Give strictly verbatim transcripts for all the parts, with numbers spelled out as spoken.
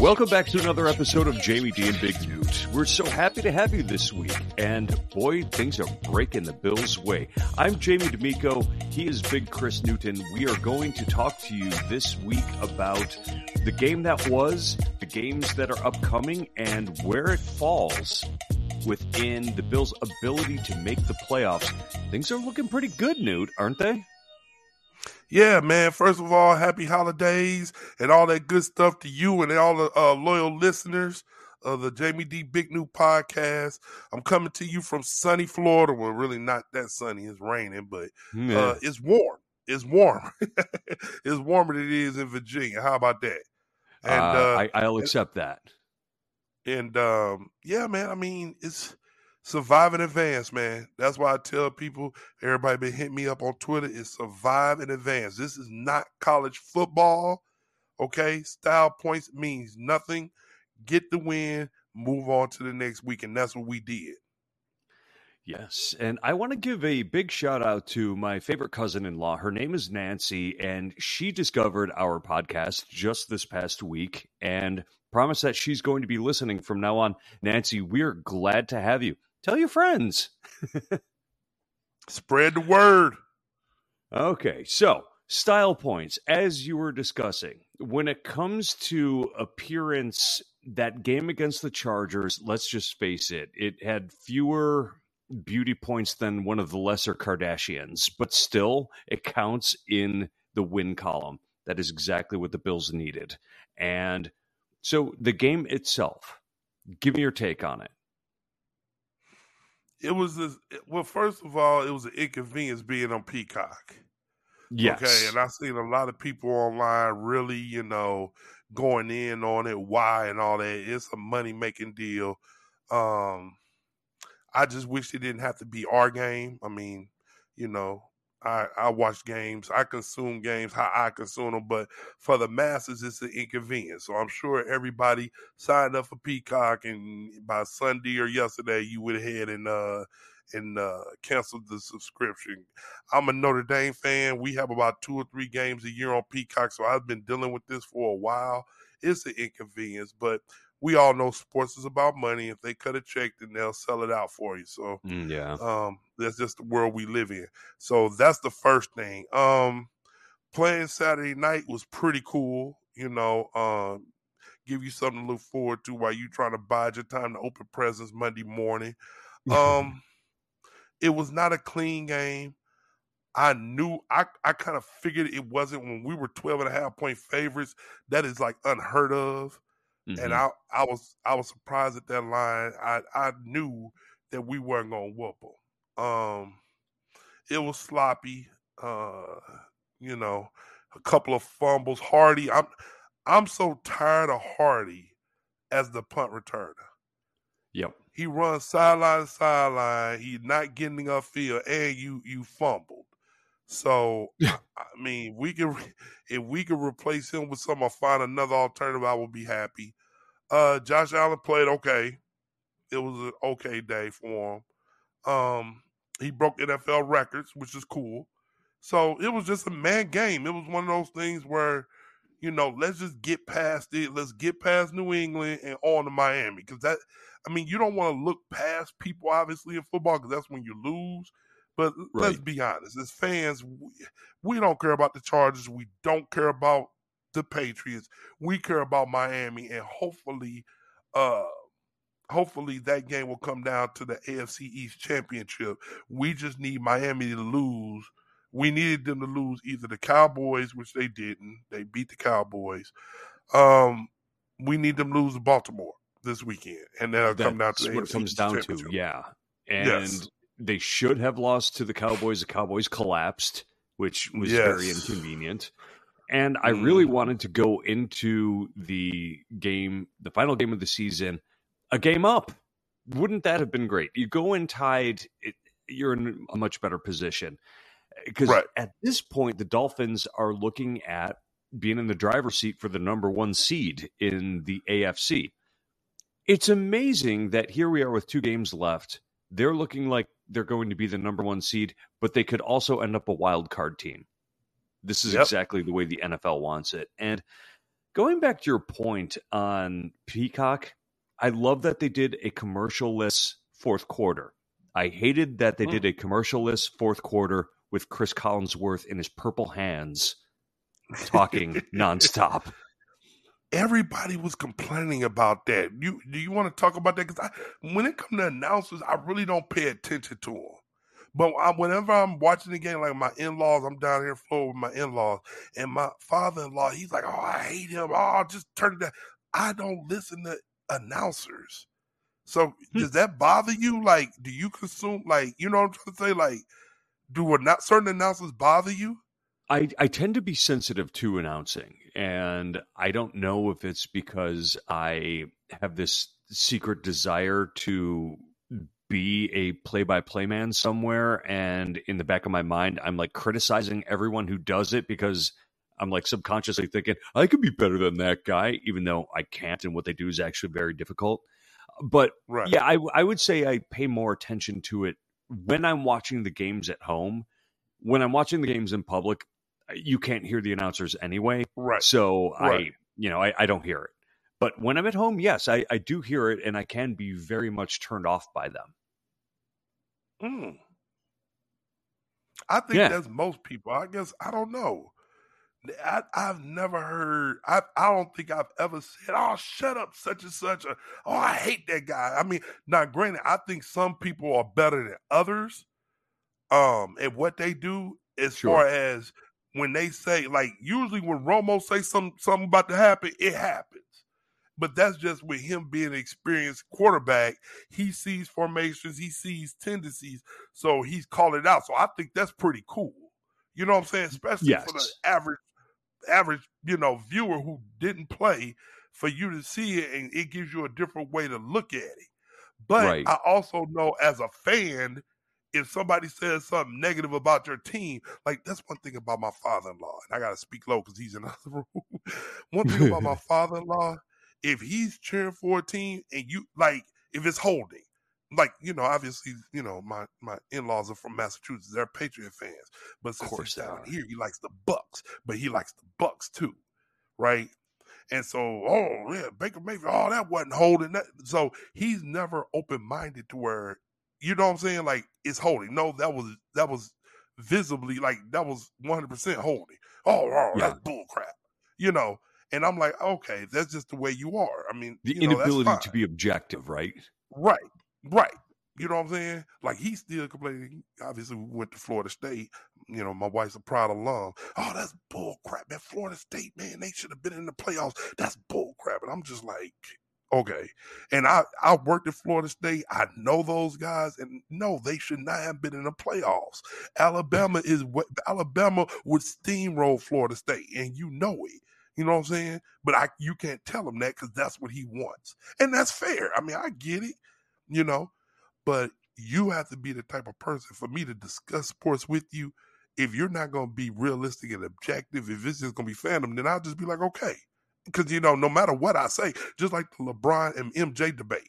Welcome back to another episode of Jamie D and Big Newt. We're so happy to have you this week, and boy, things are breaking the Bills' way. I'm Jamie D'Amico. He is Big Chris Newton. We are going to talk to you this week about the game that was, the games that are upcoming, and where it falls within the Bills' ability to make the playoffs. Things are looking pretty good, Newt, aren't they? Yeah, man. First of all, happy holidays and all that good stuff to you and all the uh, loyal listeners of the Jamie D. Big New podcast. I'm coming to you from sunny Florida. Well, really not that sunny. It's raining, but yeah. uh, it's warm. It's warm. It's warmer than it is in Virginia. How about that? And uh, uh, I, I'll accept and, that. And um, yeah, man, I mean, it's survive in advance, man. That's why I tell people, everybody been hitting me up on Twitter, is survive in advance. This is not college football, okay? Style points means nothing. Get the win, move on to the next week, and that's what we did. Yes, and I want to give a big shout-out to my favorite cousin-in-law. Her name is Nancy, and she discovered our podcast just this past week, and promise that she's going to be listening from now on. Nancy, we're glad to have you. Tell your friends. Spread the word. Okay, so style points, as you were discussing, when it comes to appearance, that game against the Chargers, let's just face it, it had fewer beauty points than one of the lesser Kardashians, but still, it counts in the win column. That is exactly what the Bills needed. And so the game itself, give me your take on it. It was, a, well, first of all, it was an inconvenience being on Peacock. Yes. Okay, and I've seen a lot of people online really, you know, going in on it, why and all that. It's a money-making deal. Um, I just wish it didn't have to be our game. I mean, you know, I, I watch games. I consume games how I consume them. But for the masses, it's an inconvenience. So I'm sure everybody signed up for Peacock, and by Sunday or yesterday, you went ahead and uh, and uh, canceled the subscription. I'm a Notre Dame fan. We have about two or three games a year on Peacock, so I've been dealing with this for a while. It's an inconvenience, but we all know sports is about money. If they cut a check, then they'll sell it out for you. So yeah, um, that's just the world we live in. So that's the first thing. Um, playing Saturday night was pretty cool. You know, um, give you something to look forward to while you trying to bide your time to open presents Monday morning. Um, it was not a clean game. I knew, I, I kind of figured it wasn't when we were twelve and a half point favorites. That is like unheard of. Mm-hmm. And I, I was I was surprised at that line. I, I knew that we weren't going to whoop them. Um, it was sloppy, uh, you know, a couple of fumbles. Hardy, I'm I'm so tired of Hardy as the punt returner. Yep, he runs sideline to sideline. He's not getting upfield, and you you fumbled. So, I mean, we can if we could replace him with some or find another alternative, I would be happy. Uh, Josh Allen played okay. It was an okay day for him. Um, he broke N F L records, which is cool. So, it was just a mad game. It was one of those things where, you know, let's just get past it. Let's get past New England and on to Miami. Because that, I mean, you don't want to look past people, obviously, in football, because that's when you lose. But right. let's be honest, as fans, we, we don't care about the Chargers. We don't care about the Patriots. We care about Miami. And hopefully, uh, hopefully that game will come down to the A F C East Championship. We just need Miami to lose. We needed them to lose either the Cowboys, which they didn't. They beat the Cowboys. Um, we need them to lose to Baltimore this weekend. And that'll That's come down to the what it comes down to, yeah. And yes. they should have lost to the Cowboys. The Cowboys collapsed, which was yes. very inconvenient. And I really mm. wanted to go into the game, the final game of the season, a game up. Wouldn't that have been great? You go in tied, it, you're in a much better position. Because right. at this point, the Dolphins are looking at being in the driver's seat for the number one seed in the A F C. It's amazing that here we are with two games left. They're looking like they're going to be the number one seed, but they could also end up a wild card team. This is yep. exactly the way the N F L wants it. And going back to your point on Peacock, I love that they did a commercial-less fourth quarter. I hated that they oh. did a commercial-less fourth quarter with Chris Collinsworth in his purple hands talking nonstop. Everybody was complaining about that. You do you want to talk about that? Because when it comes to announcers, I really don't pay attention to them. But I, whenever I'm watching the game, like my in-laws, I'm down here in Florida with my in-laws, and my father-in-law, he's like, "Oh, I hate him. Oh, just turn it down." I don't listen to announcers. So does that bother you? Like, do you consume? Like, you know what I'm trying to say? Like, do not certain announcers bother you? I, I tend to be sensitive to announcing, and I don't know if it's because I have this secret desire to be a play-by-play man somewhere, and in the back of my mind, I'm like criticizing everyone who does it because I'm like subconsciously thinking, I could be better than that guy, even though I can't, and what they do is actually very difficult. But right. yeah, I, I would say I pay more attention to it when I'm watching the games at home. When I'm watching the games in public, you can't hear the announcers anyway. Right. So right. I, you know, I, I don't hear it. But when I'm at home, yes, I, I do hear it, and I can be very much turned off by them. Mm. I think yeah. that's most people. I guess I don't know. I, I've never heard. I, I don't think I've ever said, "Oh, shut up, such and such." Or, "Oh, I hate that guy." I mean, now granted, I think some people are better than others, um, at what they do. As sure. far as when they say, like, usually when Romo say something, something about to happen, it happens. But that's just with him being an experienced quarterback. He sees formations, he sees tendencies, so he's calling it out. So I think that's pretty cool. You know what I'm saying? Especially yes. for the average. average, you know, viewer who didn't play, for you to see it, and it gives you a different way to look at it. But right. I also know as a fan, if somebody says something negative about your team, like that's one thing about my father-in-law, and I got to speak low because he's in another room. One thing about my father-in-law, if he's cheering for a team and you, like, if it's holding, like, you know, obviously, you know, my, my in-laws are from Massachusetts. They're Patriot fans. But of course down here, he likes the Bucks, but he likes the Bucks too, right? And so, oh, yeah, Baker Mayfield, oh, that wasn't holding. That. So he's never open-minded to where, you know what I'm saying? Like, it's holding. No, that was that was visibly, like, that was one hundred percent holding. Oh, oh yeah. That's bull crap, you know? And I'm like, okay, that's just the way you are. I mean, the you know, inability to be objective, right? Right. Right. You know what I'm saying? Like, he's still complaining. Obviously, we went to Florida State. You know, my wife's a proud alum. Oh, that's bull crap, man. Florida State, man, they should have been in the playoffs. That's bull crap. And I'm just like, okay. And I, I worked at Florida State. I know those guys. And no, they should not have been in the playoffs. Alabama is what Alabama would steamroll Florida State. And you know it. You know what I'm saying? But I, you can't tell him that because that's what he wants. And that's fair. I mean, I get it. You know, but you have to be the type of person for me to discuss sports with you. If you're not going to be realistic and objective, if it's just going to be fandom, then I'll just be like, okay. Because, you know, no matter what I say, just like the LeBron and M J debate,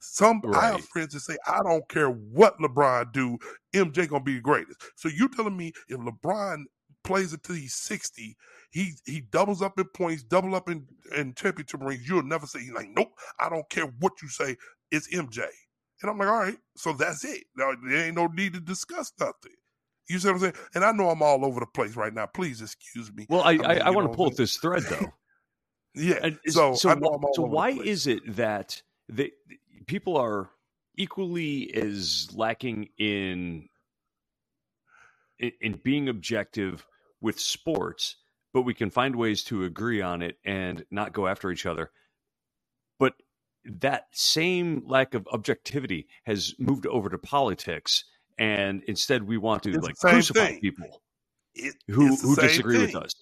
some right. I have friends that say, I don't care what LeBron do, M J going to be the greatest. So you telling me if LeBron plays until he's sixty, He he doubles up in points, double up in, in championship rings. You'll never say, he's like, nope, I don't care what you say. It's M J. And I'm like, all right, so that's it. Now, there ain't no need to discuss nothing. You see what I'm saying? And I know I'm all over the place right now. Please excuse me. Well, I, I, mean, I, I want to pull up this thread, though. Yeah. And so so, I know I'm all so over why the place. Is it that they, people are equally as lacking in in being objective with sports, but we can find ways to agree on it and not go after each other? But that same lack of objectivity has moved over to politics, and instead we want to it's like crucify thing. people it, who, who disagree thing. with us.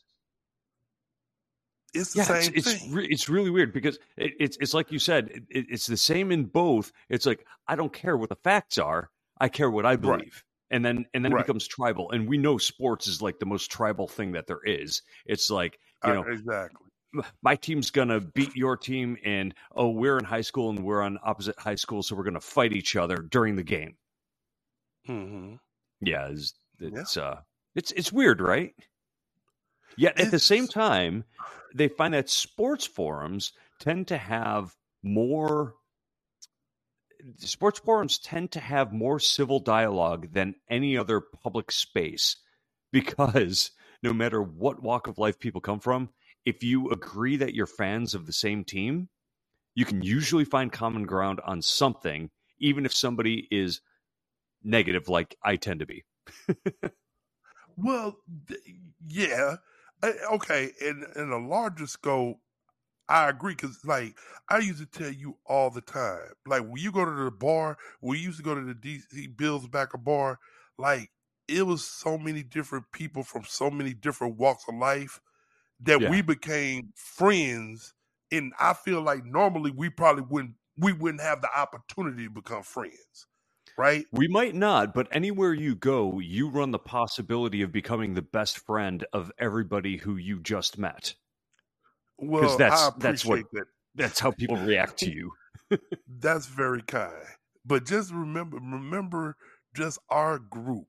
It's the yeah, same it's, thing. It's, re- it's really weird because it, it's it's like you said, it, it's the same in both. It's like, I don't care what the facts are. I care what I believe. Right. And then and then right. it becomes tribal. And we know sports is like the most tribal thing that there is. It's like, you know, uh, exactly. my team's going to beat your team, and, oh, we're in high school and we're on opposite high school, so we're going to fight each other during the game. Mm-hmm. Yeah, it's it's, yeah. Uh, it's it's weird, right? Yet at it's... the same time, they find that sports forums tend to have more sports forums tend to have more civil dialogue than any other public space, because no matter what walk of life people come from, if you agree that you're fans of the same team, you can usually find common ground on something, even if somebody is negative, like I tend to be. Well, yeah. Okay. In, in a larger scope, I agree, because, like, I used to tell you all the time, like, when you go to the bar, we used to go to the D C Bills back a bar, like, it was so many different people from so many different walks of life that yeah. we became friends, and I feel like normally we probably wouldn't we wouldn't have the opportunity to become friends, right? We might not, but anywhere you go, you run the possibility of becoming the best friend of everybody who you just met. Well, that's, I appreciate that's what, that. That's how people react to you. That's very kind. But just remember, remember just our group,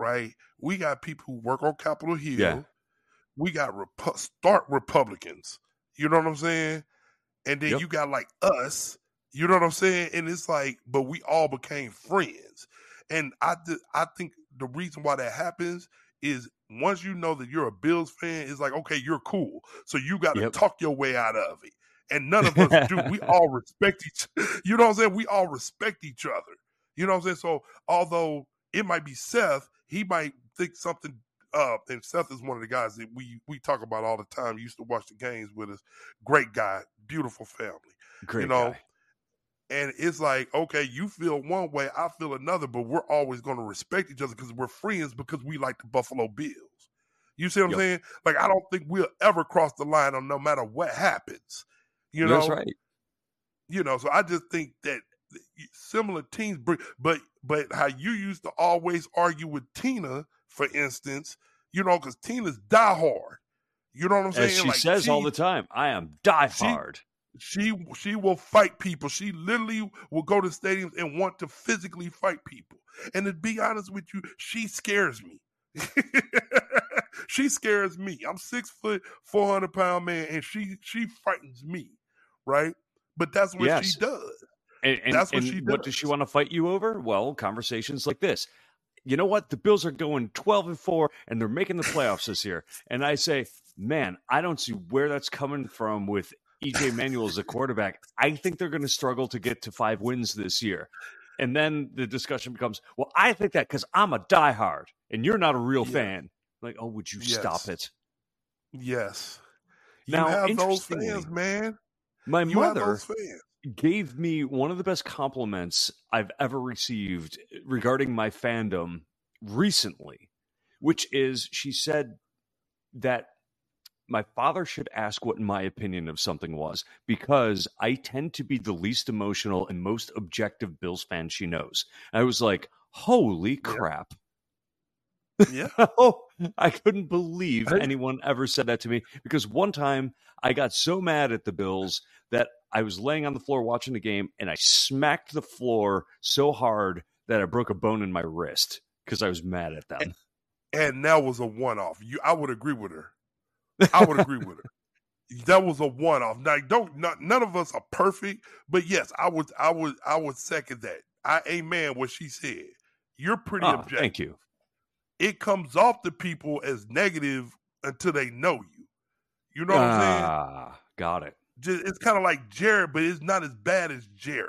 right? We got people who work on Capitol Hill. Yeah. We got Repu- start Republicans. You know what I'm saying? And then yep. you got like us. You know what I'm saying? And it's like, but we all became friends. And I, th- I think the reason why that happens is, once you know that you're a Bills fan, it's like, okay, you're cool. So you got to yep. talk your way out of it. And none of us do. We all respect each other. You know what I'm saying? We all respect each other. You know what I'm saying? So although it might be Seth, he might think something up. And Seth is one of the guys that we, we talk about all the time. He used to watch the games with us. Great guy. Beautiful family. Great you know? guy. And it's like, okay, you feel one way, I feel another, but we're always going to respect each other because we're friends, because we like the Buffalo Bills. You see what yep. I'm saying? Like, I don't think we'll ever cross the line on no matter what happens. You know? That's right. You know, so I just think that similar teams, but but how you used to always argue with Tina, for instance, you know, because Tina's diehard. You know what I'm saying? As she like, says she, all the time, I am diehard. She, She she will fight people. She literally will go to stadiums and want to physically fight people. And to be honest with you, she scares me. She scares me. I'm six foot, four hundred pound man, and she she frightens me, right? But that's what yes. she does. And, and, that's what and she does. What does she want to fight you over? Well, conversations like this. You know what? The Bills are going twelve and four, and they're making the playoffs this year. And I say, man, I don't see where that's coming from with E J Manuel is a quarterback. I think they're going to struggle to get to five wins this year. And then the discussion becomes, well, I think that because I'm a diehard and you're not a real yeah. fan. Like, oh, would you yes. stop it? Yes. You now, have those fans, man. My you mother gave me one of the best compliments I've ever received regarding my fandom recently, which is she said that my father should ask what my opinion of something was, because I tend to be the least emotional and most objective Bills fan she knows. I was like, holy crap. Yeah. Oh, I couldn't believe anyone ever said that to me, because one time I got so mad at the Bills that I was laying on the floor watching the game and I smacked the floor so hard that I broke a bone in my wrist because I was mad at them. And, and that was a one-off. You, I would agree with her. I would agree with her. That was a one-off. Now, don't not, none of us are perfect, but yes, I would, I would, I would second that. I amen what she said. You're pretty ah, objective. Thank you. It comes off to people as negative until they know you. You know what ah, I'm saying? Got it. Just, it's kind of like Jared, but it's not as bad as Jared.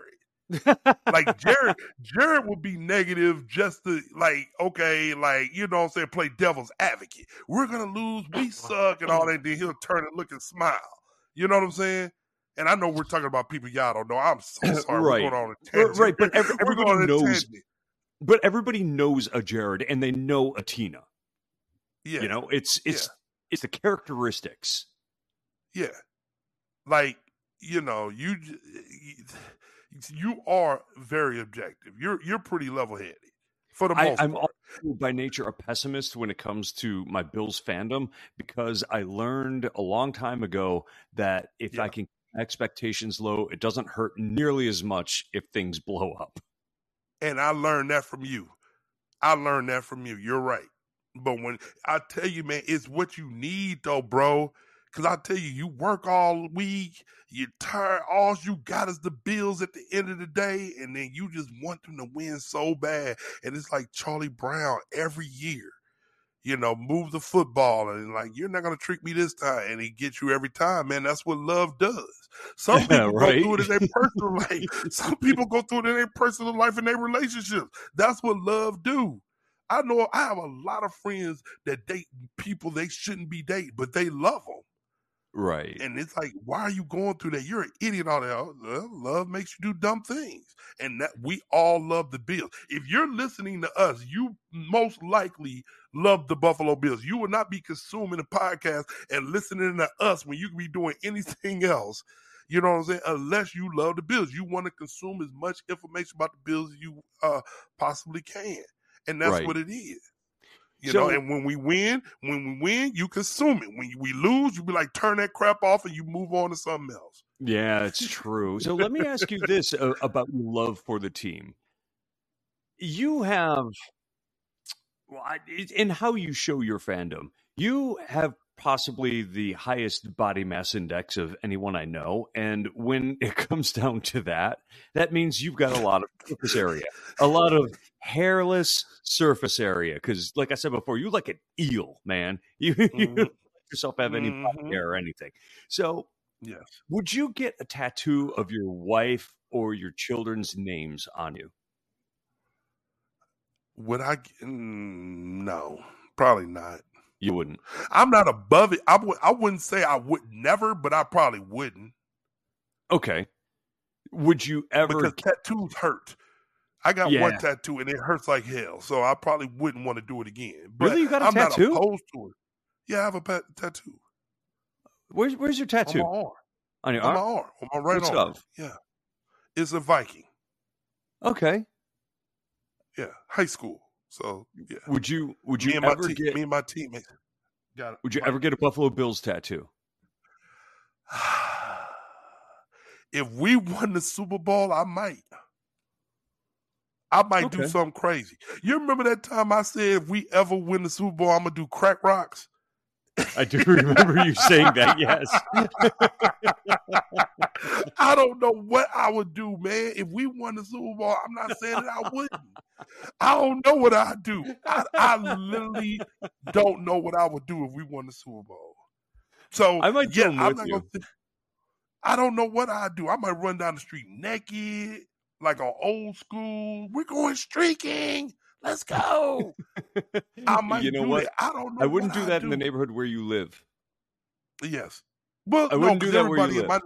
Like Jared, Jared would be negative just to like, okay, like, you know what I'm saying, play devil's advocate. We're gonna lose, we suck, and all that. Then he'll turn and look and smile. You know what I'm saying? And I know we're talking about people y'all don't know. I'm so sorry. Right. We're going on a tangent. Right, but every, everybody knows. But everybody knows a Jared, and they know a Tina. Yeah, you know, it's it's yeah. it's the characteristics. Yeah, like you know you. you You are very objective. You're you're pretty level-headed for the most I, I'm part. Also by nature a pessimist when it comes to my Bills fandom because I learned a long time ago that if yeah. I can keep expectations low, it doesn't hurt nearly as much if things blow up. And I learned that from you. I learned that from you. You're right. But when I tell you, man, it's what you need, though, bro. Because I tell you, you work all week, you're tired, all you got is the Bills at the end of the day, and then you just want them to win so bad. And it's like Charlie Brown every year, you know, move the football, and like, you're not going to trick me this time. And he gets you every time, man. That's what love does. Some people yeah, right? go through it in their personal life. Some people go through it in their personal life and their relationships. That's what love do. I know I have a lot of friends that date people they shouldn't be dating, but they love them. Right. And it's like, why are you going through that? You're an idiot all that. Well, love makes you do dumb things. And that we all love the Bills. If you're listening to us, you most likely love the Buffalo Bills. You will not be consuming a podcast and listening to us when you could be doing anything else. You know what I'm saying? Unless you love the Bills. You want to consume as much information about the Bills as you uh, possibly can. And that's right. what it is. You so, know, and when we win, when we win, you consume it. When we lose, you be like, turn that crap off and you move on to something else. Yeah, it's true. So let me ask you this uh, about love for the team. You have, well, in how you show your fandom, you have possibly the highest body mass index of anyone I know. And when it comes down to that, that means you've got a lot of surface area, a lot of hairless surface area. Because like I said before, you like an eel, man. You, mm-hmm. you don't let yourself have any mm-hmm. hair or anything. So yes. would you get a tattoo of your wife or your children's names on you? Would I? Mm, no, probably not. You wouldn't. I'm not above it. I, w- I wouldn't say I would never, but I probably wouldn't. Okay. Would you ever? Because tattoos hurt. I got yeah. one tattoo and it hurts like hell, so I probably wouldn't want to do it again. But really, you got a I'm tattoo? Not opposed to it. Yeah, I have a pat- tattoo. Where's Where's your tattoo? On my arm. On your arm? On my arm. On my right What's arm. Up? Yeah. It's a Viking. Okay. Yeah, high school. So yeah. Would you would you ever te- get me and my teammates? Got it. Would you ever get a Buffalo Bills tattoo? If we won the Super Bowl, I might. I might okay. do something crazy. You remember that time I said if we ever win the Super Bowl, I'm gonna do crack rocks? I do remember you saying that, yes. I don't know what I would do, man. If we won the Super Bowl, I'm not saying that I wouldn't. I don't know what I'd do. I, I literally don't know what I would do if we won the Super Bowl. So I might yeah, I'm not gonna th- I don't know what I'd do. I might run down the street naked, like an old school. We're going streaking. Let's go. I might you know do what? That. I don't know. I wouldn't do that do. in the neighborhood where you live. Yes. Well, I wouldn't no, do that where you live. My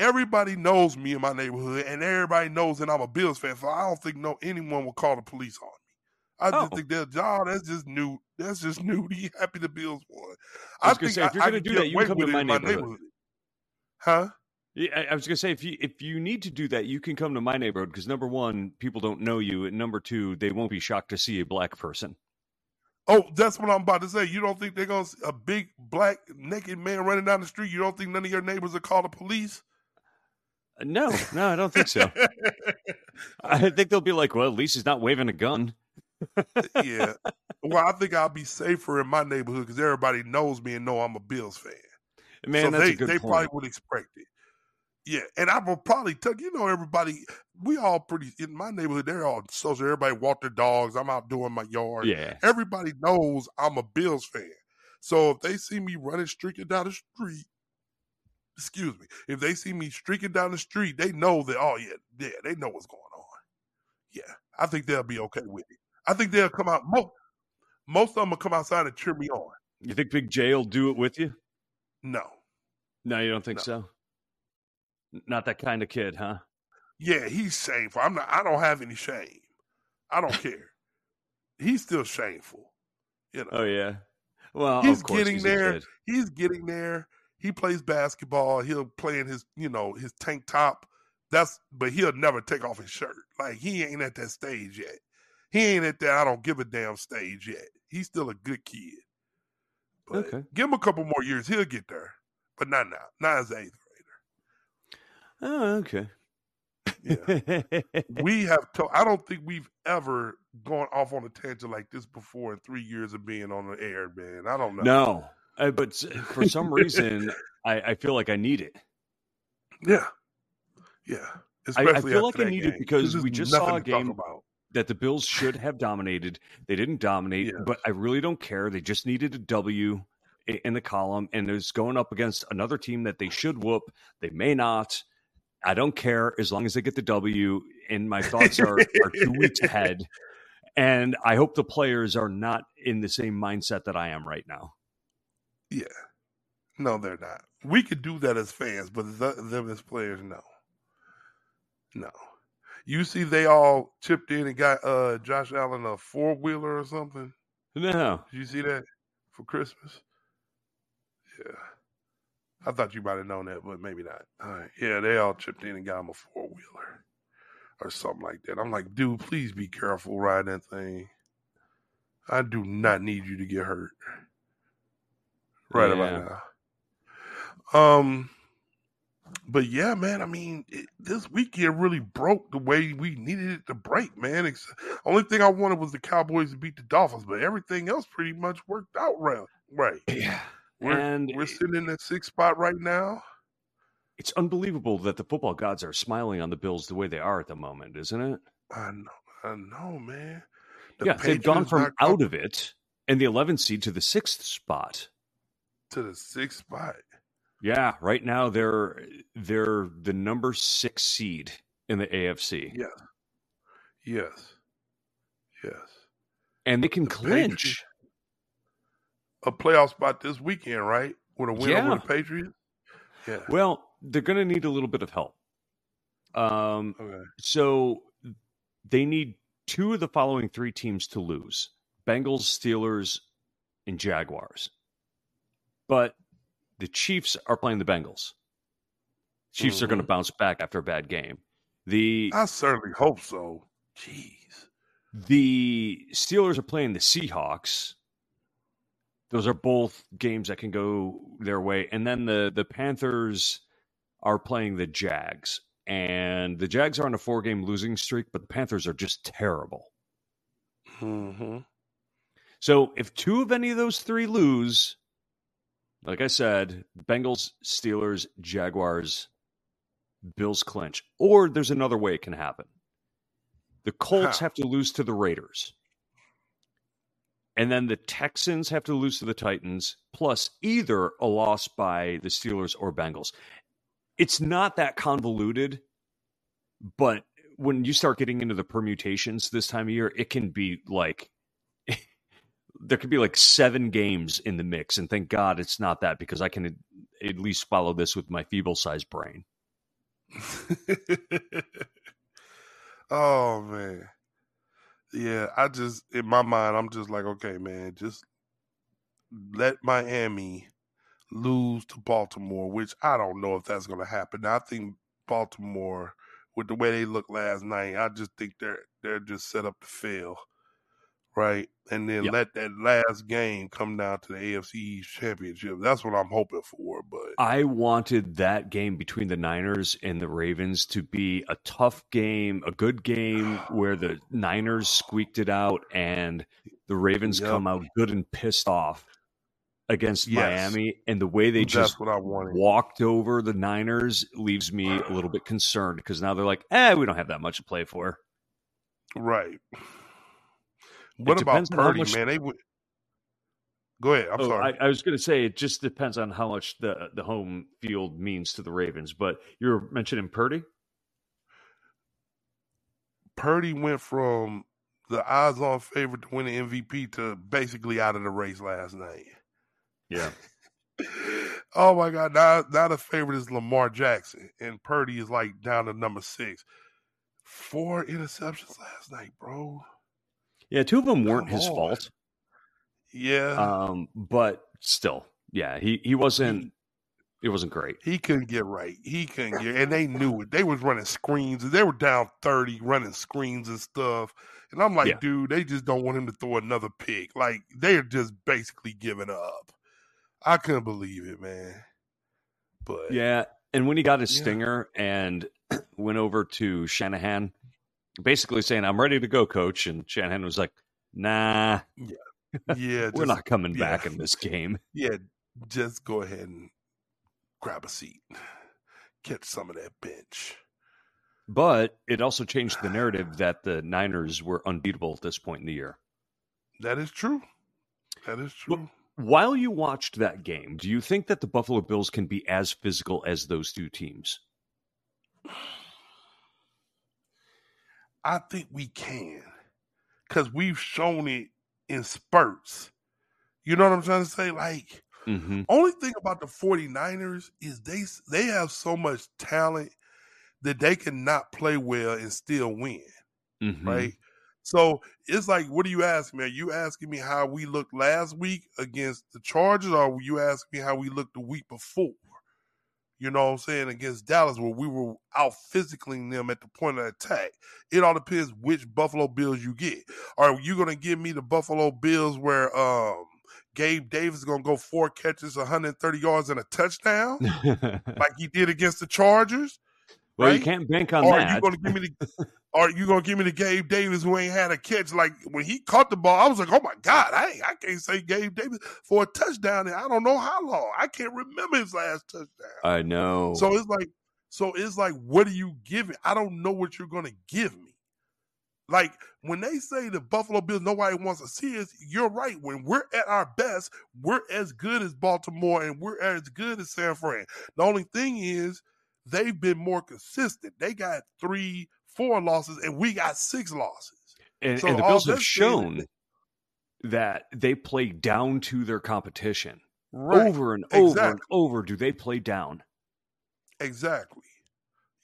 everybody knows me in my neighborhood, and everybody knows that I'm a Bills fan, so I don't think no anyone will call the police on me. I oh. just think that, oh, that's just new. That's just new. He happy the Bills won. I, I was going to say, if you're going to do that, you can come to my neighborhood. my neighborhood. Huh? Yeah, I was going to say, if you if you need to do that, you can come to my neighborhood because, number one, people don't know you, and number two, they won't be shocked to see a black person. Oh, that's what I'm about to say. You don't think they're going to see a big, black, naked man running down the street? You don't think none of your neighbors will call the police? No, no, I don't think so. I think they'll be like, well, at least he's not waving a gun. Yeah. Well, I think I'll be safer in my neighborhood because everybody knows me and know I'm a Bills fan. Man, so that's they, a good they point. Probably would expect it. Yeah, and I will probably tell you know everybody. We all pretty in my neighborhood. They're all social. Everybody walk their dogs. I'm out doing my yard. Yeah, everybody knows I'm a Bills fan. So if they see me running streaking down the street, excuse me. If they see me streaking down the street, they know that. Oh yeah, yeah, they know what's going on. Yeah, I think they'll be okay with it. I think they'll come out. Most most of them will come outside and cheer me on. You think Big J will do it with you? No. No, you don't think no. so? Not that kind of kid, huh? Yeah, he's shameful. I'm not. I don't have any shame. I don't care. He's still shameful. You know. Oh yeah. Well, he's of course getting he's there. He's getting there. He plays basketball. He'll play in his, you know, his tank top. That's, but he'll never take off his shirt. Like he ain't at that stage yet. He ain't at that I don't give a damn stage yet. He's still a good kid. But okay. Give him a couple more years. He'll get there. But not now. Not as eighth. Oh, okay. Yeah. we have to, I don't think we've ever gone off on a tangent like this before in three years of being on the air, man. I don't know. No, I, but for some reason, I, I feel like I need it. Yeah. Yeah. Especially I, I feel like I need game. It because we just saw a game about. That the Bills should have dominated. They didn't dominate, yeah. but I really don't care. They just needed a W in the column, and there's going up against another team that they should whoop. They may not. I don't care as long as they get the W, and my thoughts are, are two weeks ahead. And I hope the players are not in the same mindset that I am right now. Yeah. No, they're not. We could do that as fans, but the, them as players, no. No. You see they all chipped in and got uh, Josh Allen a four-wheeler or something? No. Did you see that for Christmas? Yeah. I thought you might have known that, but maybe not. All right. Yeah, they all chipped in and got him a four-wheeler or something like that. I'm like, dude, please be careful riding that thing. I do not need you to get hurt right yeah. about now. Um, but, yeah, man, I mean, it, this weekend really broke the way we needed it to break, man. It's, only thing I wanted was the Cowboys to beat the Dolphins, but everything else pretty much worked out right. right. Yeah. We're, and we're sitting in the sixth spot right now. It's unbelievable that the football gods are smiling on the Bills the way they are at the moment, isn't it? I know, I know, man. The yeah, Patriots they've gone from out of it and the eleventh seed to the sixth spot. To the sixth spot. Yeah, right now they're they're the number six seed in the A F C. Yeah. Yes. Yes. And they can the clinch. Patriots. A playoff spot this weekend, right? With a win yeah. over the Patriots? Yeah. Well, they're going to need a little bit of help. Um, okay. So they need two of the following three teams to lose. Bengals, Steelers, and Jaguars. But the Chiefs are playing the Bengals. Chiefs mm-hmm. are going to bounce back after a bad game. The I certainly hope so. Jeez. The Steelers are playing the Seahawks. Those are both games that can go their way. And then the, the Panthers are playing the Jags. And the Jags are on a four-game losing streak, but the Panthers are just terrible. Mm-hmm. So if two of any of those three lose, like I said, Bengals, Steelers, Jaguars, Bills clinch. Or there's another way it can happen. The Colts huh. have to lose to the Raiders. And then the Texans have to lose to the Titans, plus either a loss by the Steelers or Bengals. It's not that convoluted, but when you start getting into the permutations this time of year, it can be like, there could be like seven games in the mix. And thank God it's not that, because I can at least follow this with my feeble-sized brain. Oh, man. Yeah, I just, in my mind, I'm just like, okay, man, just let Miami lose to Baltimore, which I don't know if that's going to happen. I think Baltimore, with the way they looked last night, I just think they're they're just set up to fail right? And then yep. let that last game come down to the A F C Championship. That's what I'm hoping for. But I wanted that game between the Niners and the Ravens to be a tough game, a good game where the Niners squeaked it out and the Ravens yep. come out good and pissed off against yes. Miami. And the way they That's just what I wanted. walked over the Niners leaves me a little bit concerned because now they're like, eh, we don't have that much to play for. Right. What about Purdy, much... man? They would... Go ahead. I'm oh, sorry. I, I was going to say it just depends on how much the, the home field means to the Ravens. But you were mentioning Purdy? Purdy went from the odds-on favorite to win the M V P to basically out of the race last night. Yeah. Oh, my God. Now, now the favorite is Lamar Jackson, and Purdy is, like, down to number six. Four interceptions last night, bro. Yeah, two of them weren't his fault. Yeah. Um, but still, yeah, he, he wasn't – it wasn't great. He couldn't get right. He couldn't get – and they knew it. They was running screens. They were down thirty running screens and stuff. And I'm like, yeah. dude, they just don't want him to throw another pick. Like, they're just basically giving up. I couldn't believe it, man. But yeah, and when he got his yeah. stinger and went over to Shanahan – basically saying, I'm ready to go, coach. And Shanahan was like, nah, yeah, yeah we're just, not coming yeah. back in this game. Yeah, just go ahead and grab a seat. Get some of that bench. But it also changed the narrative that the Niners were unbeatable at this point in the year. That is true. That is true. While you watched that game, do you think that the Buffalo Bills can be as physical as those two teams? I think we can because we've shown it in spurts. You know what I'm trying to say? Like, mm-hmm. only thing about the 49ers is they they have so much talent that they cannot play well and still win, mm-hmm. right? So it's like, what are you asking me? Are you asking me how we looked last week against the Chargers, or were you asking me how we looked the week before? You know what I'm saying, against Dallas, where we were out physically them at the point of attack. It all depends which Buffalo Bills you get. Are you going to give me the Buffalo Bills where um, Gabe Davis is going to go four catches, one hundred thirty yards, and a touchdown like he did against the Chargers? Well, right? You can't bank on or that. Are you going to give me the, are you going to give me the Gabe Davis who ain't had a catch? Like, when he caught the ball, I was like, oh, my God, I, I can't say Gabe Davis for a touchdown in I don't know how long. I can't remember his last touchdown. I know. So it's like, so it's like, what are you giving? I don't know what you're going to give me. Like, when they say the Buffalo Bills, nobody wants to see us, you're right. When we're at our best, we're as good as Baltimore and we're as good as San Fran. The only thing is, they've been more consistent. They got three, four losses, and we got six losses. And, so and the Bills have shown that, that they play down to their competition. Right. Over and exactly. over and over do they play down. Exactly.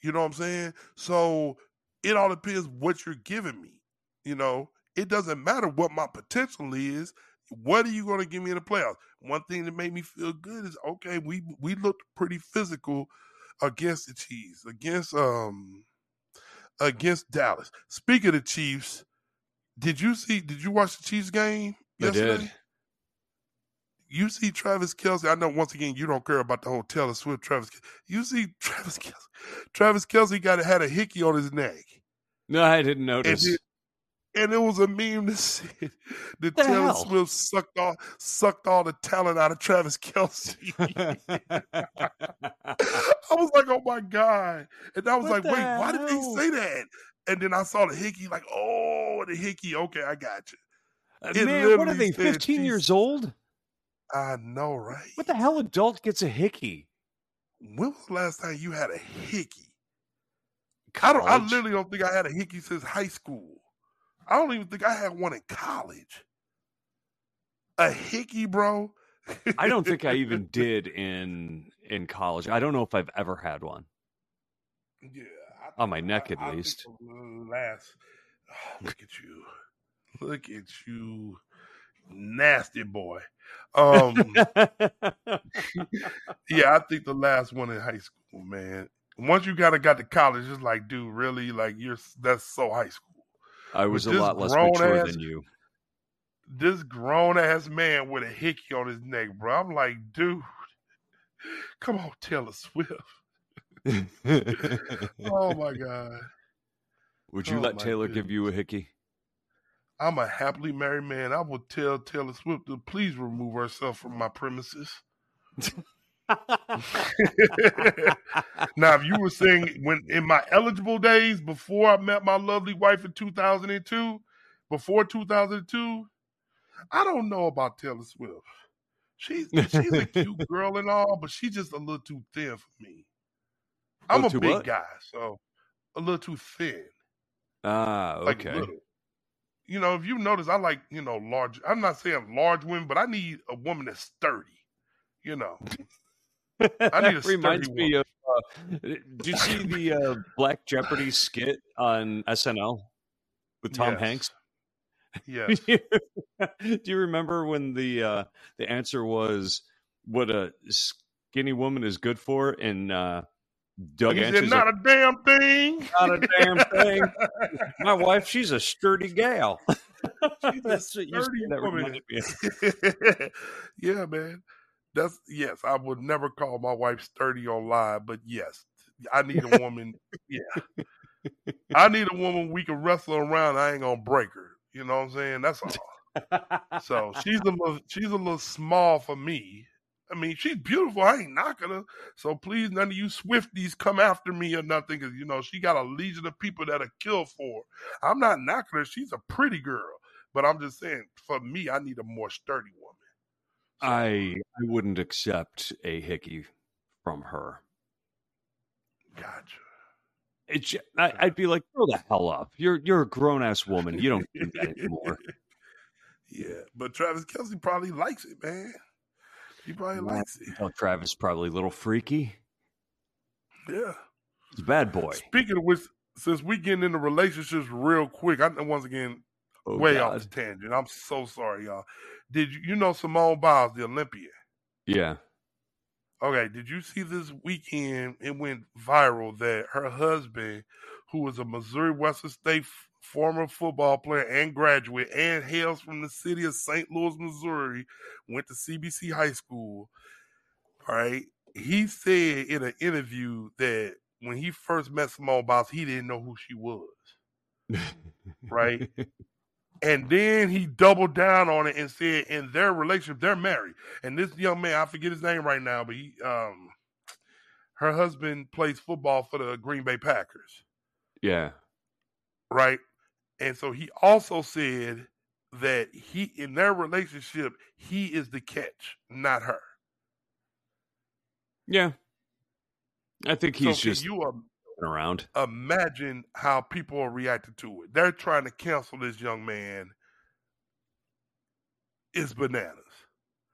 You know what I'm saying? So it all depends what you're giving me. You know, it doesn't matter what my potential is. What are you going to give me in the playoffs? One thing that made me feel good is, okay, we, we looked pretty physical against the Chiefs, against um, against Dallas. Speaking of the Chiefs, did you see? Did you watch the Chiefs game yesterday? I did. You see Travis Kelce. I know once again you don't care about the whole Taylor Swift. Travis, you see Travis Kelce. Travis Kelce got had a hickey on his neck. No, I didn't notice. And it, and it was a meme that said that Taylor hell? Swift sucked all sucked all the talent out of Travis Kelce. I was like, oh, my God. And I was what like, wait, hell? Why did they say that? And then I saw the hickey, like, oh, the hickey. Okay, I got you. It Man, what are they, fifteen said, years old? I know, right? What the hell adult gets a hickey? When was the last time you had a hickey? I, don't, I literally don't think I had a hickey since high school. I don't even think I had one in college. A hickey, bro? I don't think I even did in in college. I don't know if I've ever had one. Yeah, I, on my neck at I, I least. Last, oh, look at you, look at you, nasty boy. Um, yeah, I think the last one in high school, man. Once you got got to college, it's like, dude, really, like you're that's so high school. I was a lot less mature ass, than you. this grown-ass man with a hickey on his neck, bro. I'm like, dude, come on, Taylor Swift. Oh, my God. Would you oh, let Taylor goodness. give you a hickey? I'm a happily married man. I would tell Taylor Swift to please remove herself from my premises. Now, if you were saying when in my eligible days before I met my lovely wife in two thousand two, before two thousand two, I don't know about Taylor Swift. She's she's a cute girl and all, but she's just a little too thin for me. I'm a, a big what? guy, so a little too thin. Ah, okay. Like little. You know, if you notice, I like, you know, large. I'm not saying large women, but I need a woman that's sturdy. You know, I need a sturdy reminds woman. me of. Uh, did you see the uh, Black Jeopardy skit on S N L with Tom yes. Hanks? Yeah. do, you, do you remember when the uh, the answer was what a skinny woman is good for? And uh, Doug he said, not a, a damn thing. Not a damn thing. My wife, she's a sturdy gal. That's what you said, that reminded me of. Yeah, man. That's yes. I would never call my wife sturdy or lie, but yes, I need a woman. Yeah, I need a woman we can wrestle around. I ain't gonna break her. You know what I'm saying? That's all. So she's a little, she's a little small for me. I mean, she's beautiful. I ain't knocking her. So please, none of you Swifties come after me or nothing, because you know she got a legion of people that'll kill for her. I'm not knocking her. She's a pretty girl, but I'm just saying, for me, I need a more sturdy woman. I I wouldn't accept a hickey from her. Gotcha. It's I, I'd be like, grow the hell up. You're you're a grown ass woman. You don't do that anymore. Yeah, but Travis Kelce probably likes it, man. He probably well, likes it. You know, Travis probably a little freaky. Yeah, he's a bad boy. Speaking of which, since we getting into relationships real quick, I once again. Oh, Way God. off the tangent. I'm so sorry, y'all. Did you, you know Simone Biles, the Olympian? Yeah. Okay, did you see this weekend, it went viral that her husband, who was a Missouri Western State f- former football player and graduate and hails from the city of Saint Louis, Missouri, went to C B C High School, all right? He said in an interview that when he first met Simone Biles, he didn't know who she was, right? And then he doubled down on it and said, in their relationship, they're married. And this young man, I forget his name right now, but he, um, her husband plays football for the Green Bay Packers. Yeah. Right? And so he also said that he, in their relationship, he is the catch, not her. Yeah. I think he's so just... You are- around. Imagine how people are reacting to it. They're trying to cancel this young man. It's bananas.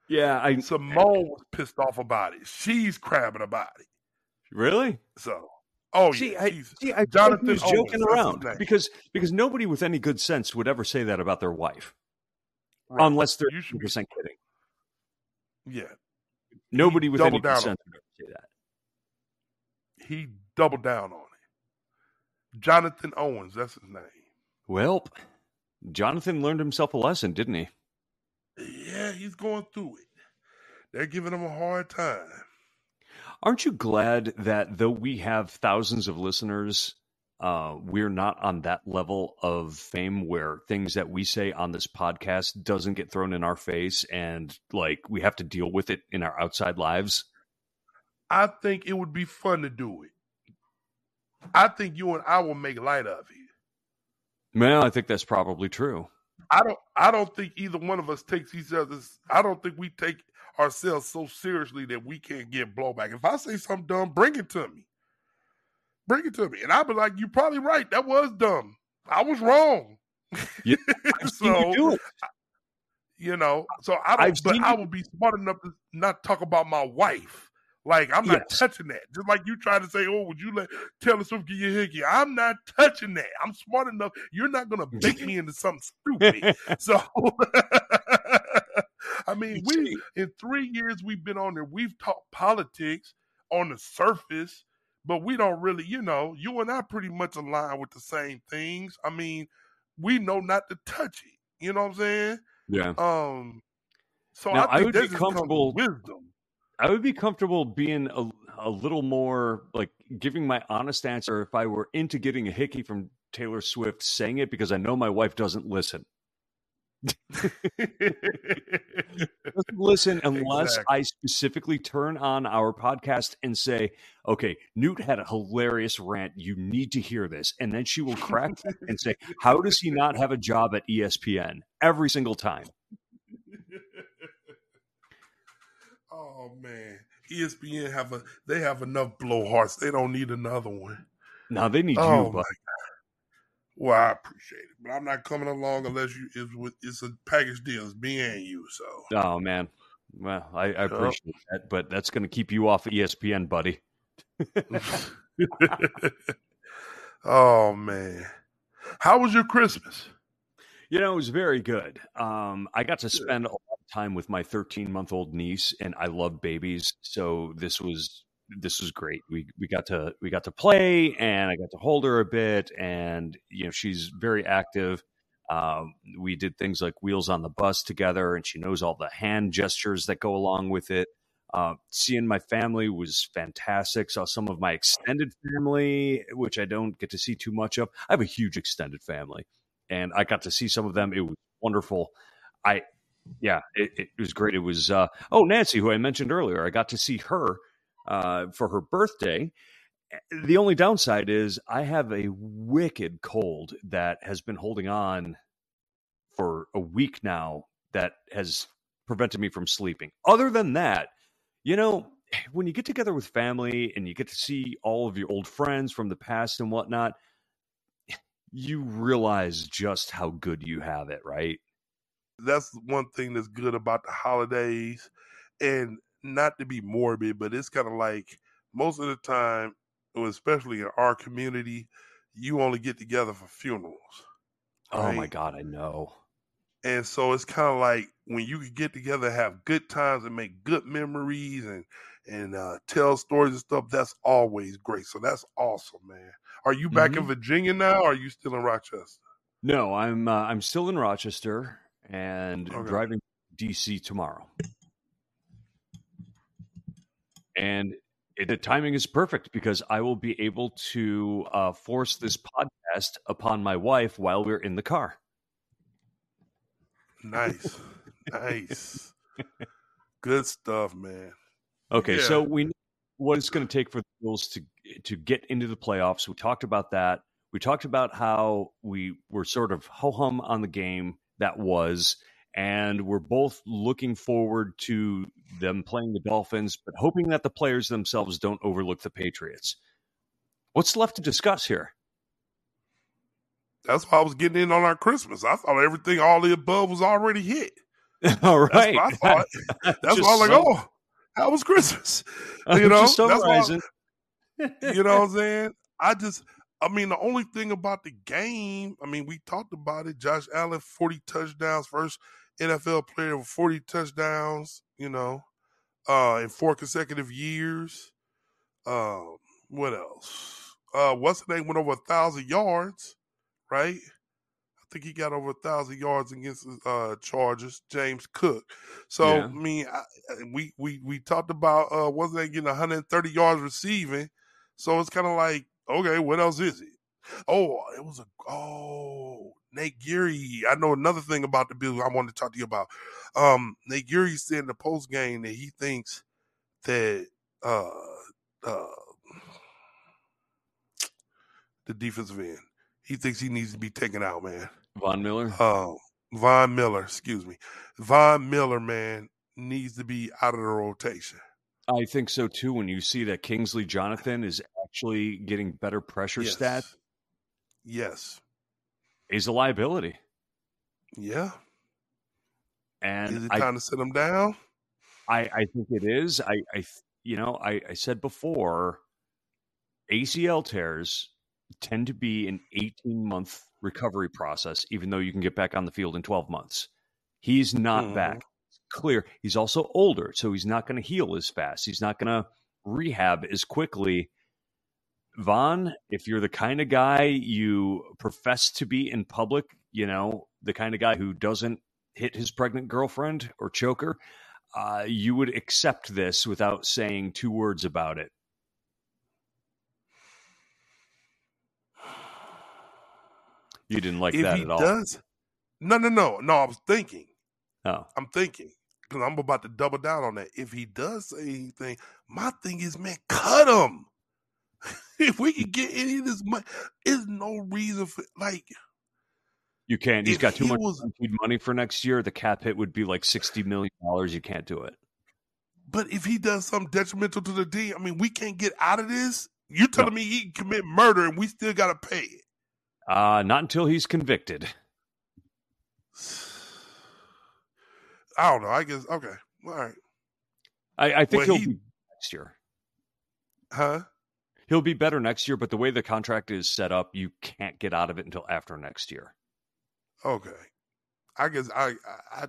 Yeah, I Simone was pissed off about it. She's crabbing about it. Really? So, oh see, yeah, I, see, I Jonathan was joking Owens, around because because nobody with any good sense would ever say that about their wife, right. Unless they're one hundred percent kidding. Yeah, nobody he with any good sense would ever say that. He. Double down on it. Jonathan Owens, that's his name. Well, Jonathan learned himself a lesson, didn't he? Yeah, he's going through it. They're giving him a hard time. Aren't you glad that though we have thousands of listeners, uh, we're not on that level of fame where things that we say on this podcast doesn't get thrown in our face and like we have to deal with it in our outside lives? I think it would be fun to do it. I think you and I will make light of it. Well, I think that's probably true. I don't I don't think either one of us takes each other's I don't think we take ourselves so seriously that we can't get blowback. If I say something dumb, bring it to me. Bring it to me. And I'll be like, you're probably right. That was dumb. I was wrong. Yeah, I've seen so, you do it. I, you know, so I don't I've but I would be smart enough to not talk about my wife. Like, I'm not yes. touching that. Just like you try to say, oh, would you let Taylor Swift get your hickey? I'm not touching that. I'm smart enough. You're not going to bake me into something stupid. So, I mean, we in three years we've been on there, we've talked politics on the surface, but we don't really, you know, you and I pretty much align with the same things. I mean, we know not to touch it. You know what I'm saying? Yeah. Um. So now, I, think I would be comfortable. Wisdom. I would be comfortable being a, a little more like giving my honest answer if I were into getting a hickey from Taylor Swift saying it, because I know my wife doesn't listen. Doesn't listen unless exactly. I specifically turn on our podcast and say, okay, Newt had a hilarious rant. You need to hear this. And then she will crack and say, how does he not have a job at E S P N every single time? Oh man. E S P N have a, they have enough blowhards. They don't need another one. No, they need oh, you, buddy. Well, I appreciate it, but I'm not coming along unless you it's with it's a package deal. It's me and you, so. Oh man, well, I, I appreciate uh, that, but that's going to keep you off of E S P N, buddy. Oh man, how was your Christmas? You know, it was very good. Um, I got to spend a lot of time with my thirteen-month-old niece, and I love babies, so this was. This was great. We we got to we got to play, and I got to hold her a bit, and you know she's very active. Um, we did things like Wheels on the Bus together, and she knows all the hand gestures that go along with it. Uh, seeing my family was fantastic. Saw some of my extended family, which I don't get to see too much of. I have a huge extended family, and I got to see some of them. It was wonderful. I yeah, it, it was great. It was uh, oh Nancy, who I mentioned earlier. I got to see her. Uh, for her birthday. The only downside is I have a wicked cold that has been holding on for a week now that has prevented me from sleeping. Other than that, you know, when you get together with family and you get to see all of your old friends from the past and whatnot, you realize just how good you have it, right? That's one thing that's good about the holidays. And not to be morbid, but it's kind of like most of the time, especially in our community, you only get together for funerals. Right? Oh my God, I know. And so it's kind of like when you can get together, have good times and make good memories and, and uh, tell stories and stuff, that's always great. So that's awesome, man. Are you back mm-hmm. in Virginia now, or are you still in Rochester? No, I'm, uh, I'm still in Rochester and okay. driving to D C tomorrow. And it, the timing is perfect because I will be able to uh, force this podcast upon my wife while we're in the car. Nice. Nice. Good stuff, man. Okay, yeah. So we know what it's going to take for the Bills to, to get into the playoffs. We talked about that. We talked about how we were sort of ho-hum on the game that was. And we're both looking forward to them playing the Dolphins, but hoping that the players themselves don't overlook the Patriots. What's left to discuss here? That's why I was getting in on our Christmas. I thought everything, all the above was already hit. All right. That's why I, that's why I was like, oh, how was Christmas? You know, that's why, you know what I'm saying? I just... I mean, the only thing about the game, I mean, we talked about it. Josh Allen, forty touchdowns, first N F L player with forty touchdowns, you know, uh, in four consecutive years. Uh, what else? Uh, what's the name? Went over one thousand yards, right? I think he got over one thousand yards against uh, Chargers, James Cook. So, yeah. I mean, I, we, we, we talked about, uh, what's the name, getting one hundred thirty yards receiving. So it's kind of like, okay, what else is it? Oh, it was a oh Nate Geary. I know another thing about the Bills I wanted to talk to you about. Um, Nate Geary said in the post game that he thinks that uh, uh, the defensive end, he thinks he needs to be taken out, man. Von Miller. Oh, uh, Von Miller. Excuse me, Von Miller, man, needs to be out of the rotation. I think so too. When you see that Kingsley Jonathan is actually getting better pressure yes. stats, yes, he's a liability. Yeah, and is it time I, to sit him down? I, I think it is. I, I you know, I, I said before, A C L tears tend to be an eighteen month recovery process, even though you can get back on the field in twelve months. He's not mm-hmm. back. Clear. He's also older, so he's not going to heal as fast. He's not going to rehab as quickly. Von, if you're the kind of guy you profess to be in public, you know, the kind of guy who doesn't hit his pregnant girlfriend or choke her, uh, you would accept this without saying two words about it? You didn't like if that at all. Does, no, no, no. No, I was thinking. Oh. I'm thinking. Because I'm about to double down on that. If he does say anything, my thing is, man, cut him. If we can get any of this money, there's no reason for, like. You can't. He's got too he much was, money for next year. The cap hit would be like sixty million dollars. You can't do it. But if he does something detrimental to the team, I mean, we can't get out of this. You're telling no. me he can commit murder and we still got to pay it? Uh, not until he's convicted. I don't know. I guess. Okay. All right. I, I think well, he'll he, be better next year. Huh? He'll be better next year, but the way the contract is set up, you can't get out of it until after next year. Okay. I guess I, I, I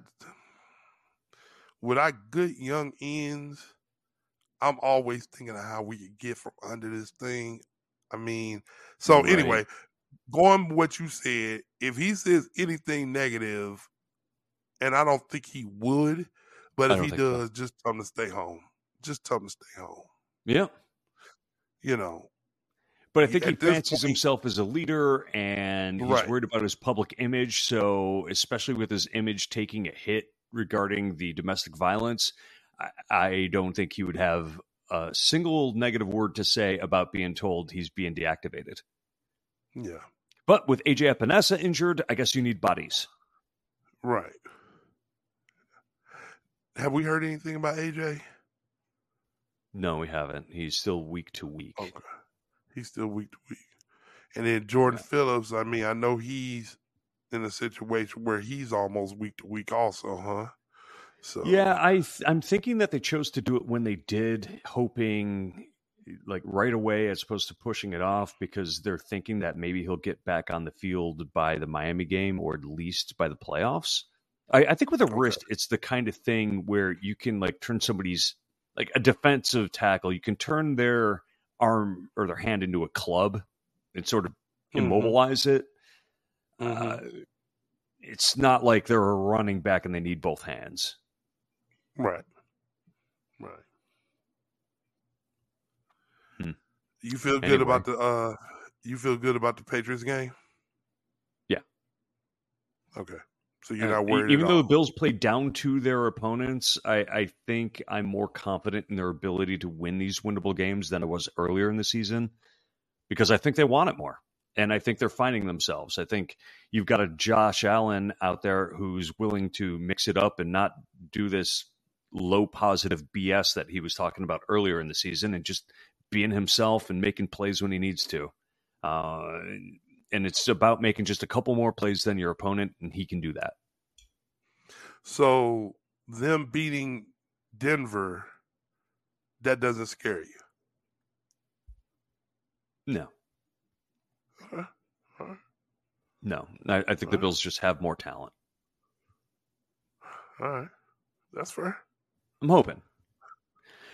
with our good young ends, I'm always thinking of how we could get from under this thing. I mean, so right. Anyway, going with what you said, if he says anything negative, and I don't think he would, but if he does, so. just tell him to stay home. Just tell him to stay home. Yeah. You know. But I think he fancies himself as a leader, and he's right. worried about his public image. So especially with his image taking a hit regarding the domestic violence, I, I don't think he would have a single negative word to say about being told he's being deactivated. Yeah. But with A J Epinesa injured, I guess you need bodies. Right. Have we heard anything about A J? No, we haven't. He's still week to week. Okay. He's still week to week. And then Jordan yeah. Phillips, I mean, I know he's in a situation where he's almost week to week also, huh? So yeah, I th- I'm thinking that they chose to do it when they did, hoping like right away as opposed to pushing it off, because they're thinking that maybe he'll get back on the field by the Miami game or at least by the playoffs. I, I think with a okay. wrist, it's the kind of thing where you can like turn somebody's, like a defensive tackle, you can turn their arm or their hand into a club and sort of immobilize mm-hmm. it. Mm-hmm. Uh, it's not like they're a running back and they need both hands. Right. Right. Hmm. You feel anyway. good about the, uh, you feel good about the Patriots game? Yeah. Okay. So you're not worried. Even though the Bills play down to their opponents, I, I think I'm more confident in their ability to win these winnable games than I was earlier in the season, because I think they want it more. And I think they're finding themselves. I think you've got a Josh Allen out there who's willing to mix it up and not do this low positive B S that he was talking about earlier in the season, and just being himself and making plays when he needs to. Uh And it's about making just a couple more plays than your opponent, and he can do that. So them beating Denver, that doesn't scare you? No. Huh? Huh? No. I, I think All the Bills right. just have more talent. All right. That's fair. I'm hoping.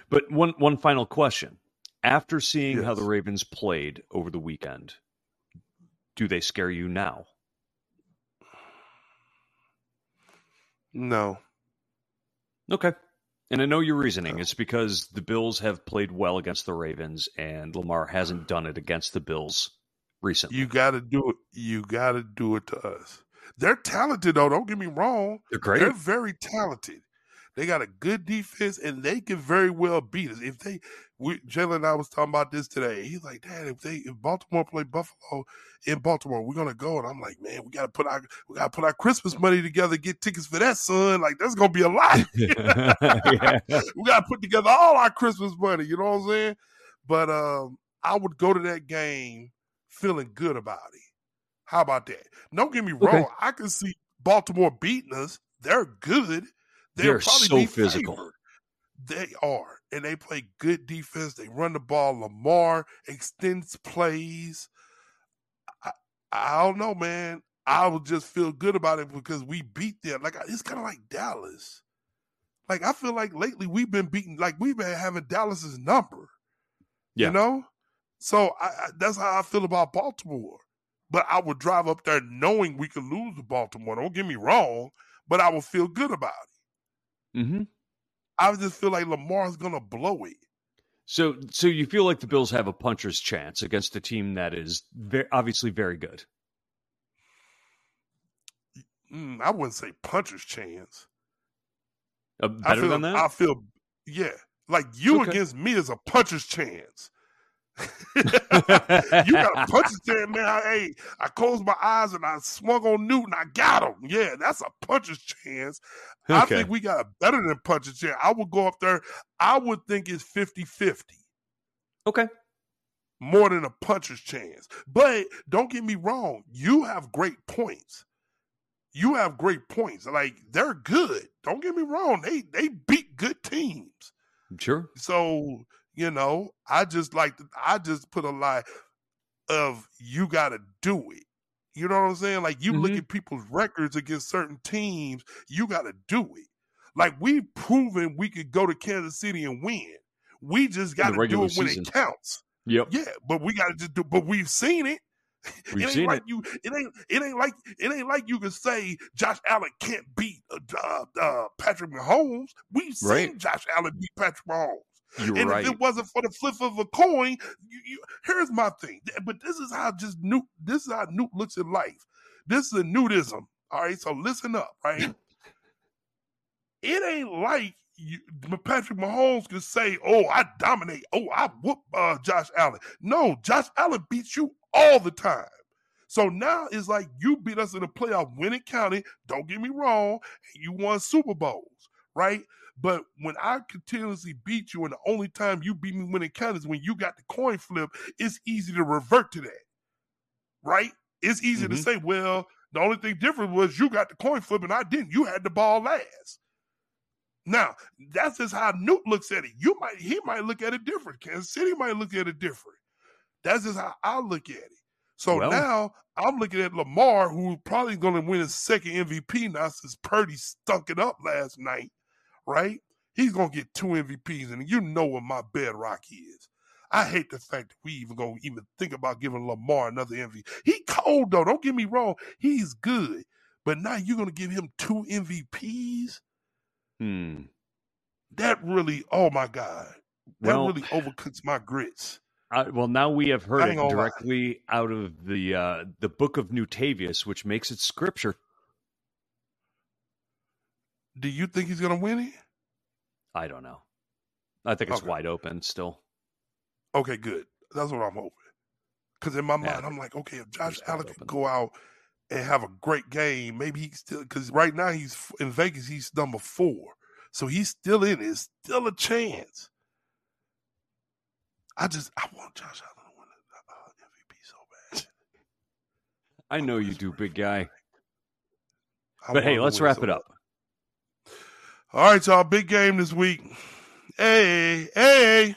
But one, one final question. After seeing yes. how the Ravens played over the weekend, do they scare you now? No. Okay. And I know your reasoning. No. It's because the Bills have played well against the Ravens, and Lamar hasn't done it against the Bills recently. You got to do it. You got to do it to us. They're talented, though. Don't get me wrong. They're great. They're very talented. They got a good defense, and they can very well beat us. If they, we, Jalen and I was talking about this today. He's like, Dad, if they, if Baltimore play Buffalo in Baltimore, we're gonna go. And I'm like, man, we gotta put our, we gotta put our Christmas money together, get tickets for that, son. Like that's gonna be a lot. yeah. We gotta put together all our Christmas money. You know what I'm saying? But um, I would go to that game feeling good about it. How about that? Don't get me wrong. Okay. I can see Baltimore beating us. They're good. They'll They're so physical. Favored. They are. And they play good defense. They run the ball. Lamar extends plays. I, I don't know, man. I would just feel good about it because we beat them. Like, it's kind of like Dallas. Like, I feel like lately we've been beating, like, we've been having Dallas's number. Yeah. You know? So I, I, that's how I feel about Baltimore. But I would drive up there knowing we could lose to Baltimore. Don't get me wrong. but I will feel good about it. Mm-hmm. I just feel like Lamar's going to blow it. So so you feel like the Bills have a puncher's chance against a team that is very, obviously very good? Mm, I wouldn't say puncher's chance. Uh, better I feel, than that? I feel, yeah. Like you okay. against me is a puncher's chance. You got a puncher's chance, man. I, hey, I closed my eyes and I swung on Newton. I got him. Yeah, that's a puncher's chance. Okay. I think we got a better than puncher's chance. I would go up there. I would think it's fifty-fifty. Okay. More than a puncher's chance. But don't get me wrong. You have great points. You have great points. Like, they're good. Don't get me wrong. They they beat good teams. Sure. So, you know, I just like, to, I just put a lot of you got to do it. You know what I'm saying? Like, you mm-hmm. look at people's records against certain teams, you got to do it. Like, we've proven we could go to Kansas City and win. We just got to do it when season. It counts. Yep. Yeah, but we got to just do, but we've seen it. We've it ain't seen like it. You, it ain't. It ain't like. It ain't like you can say Josh Allen can't beat uh, uh, Patrick Mahomes. We've seen right. Josh Allen beat Patrick Mahomes, You're and right. if it wasn't for the flip of a coin, you, you, here's my thing. But this is how just Newt. This is how Newt looks at life. This is a Newtism. All right, so listen up. Right. It ain't like you, Patrick Mahomes can say, "Oh, I dominate. Oh, I whoop uh, Josh Allen." No, Josh Allen beats you all the time. So now it's like you beat us in the playoff when it counted. Don't get me wrong. You won Super Bowls, right? But when I continuously beat you and the only time you beat me when it counted is when you got the coin flip, it's easy to revert to that, right? It's easy mm-hmm. to say, well, the only thing different was you got the coin flip and I didn't. You had the ball last. Now, that's just how Newt looks at it. You might, he might look at it different. Kansas City might look at it different. That's just how I look at it. So well, now I'm looking at Lamar, who's probably going to win his second M V P now since Purdy stunk it up last night, right? He's going to get two M V Ps, and you know what my bedrock is. I hate the fact that we even going to even think about giving Lamar another M V P. He cold, though. Don't get me wrong. He's good. But now you're going to give him two M V Ps? Hmm. That really, oh, my God. That well, really overcooks my grits. Uh, well, now we have heard it directly lie. out of the uh, the book of Newtavius, which makes it scripture. Do you think he's going to win it? I don't know. I think it's okay. wide open still. Okay, good. That's what I'm hoping. Because in my yeah, mind, I'm like, okay, if Josh Allen can go out and have a great game, maybe he still, because right now he's in Vegas, he's number four. So he's still in it. It's still a chance. I just I want Josh Allen to win an M V P so bad. I know you do, big guy. But hey, let's wrap it up. All right, y'all. Big game this week. Hey, hey.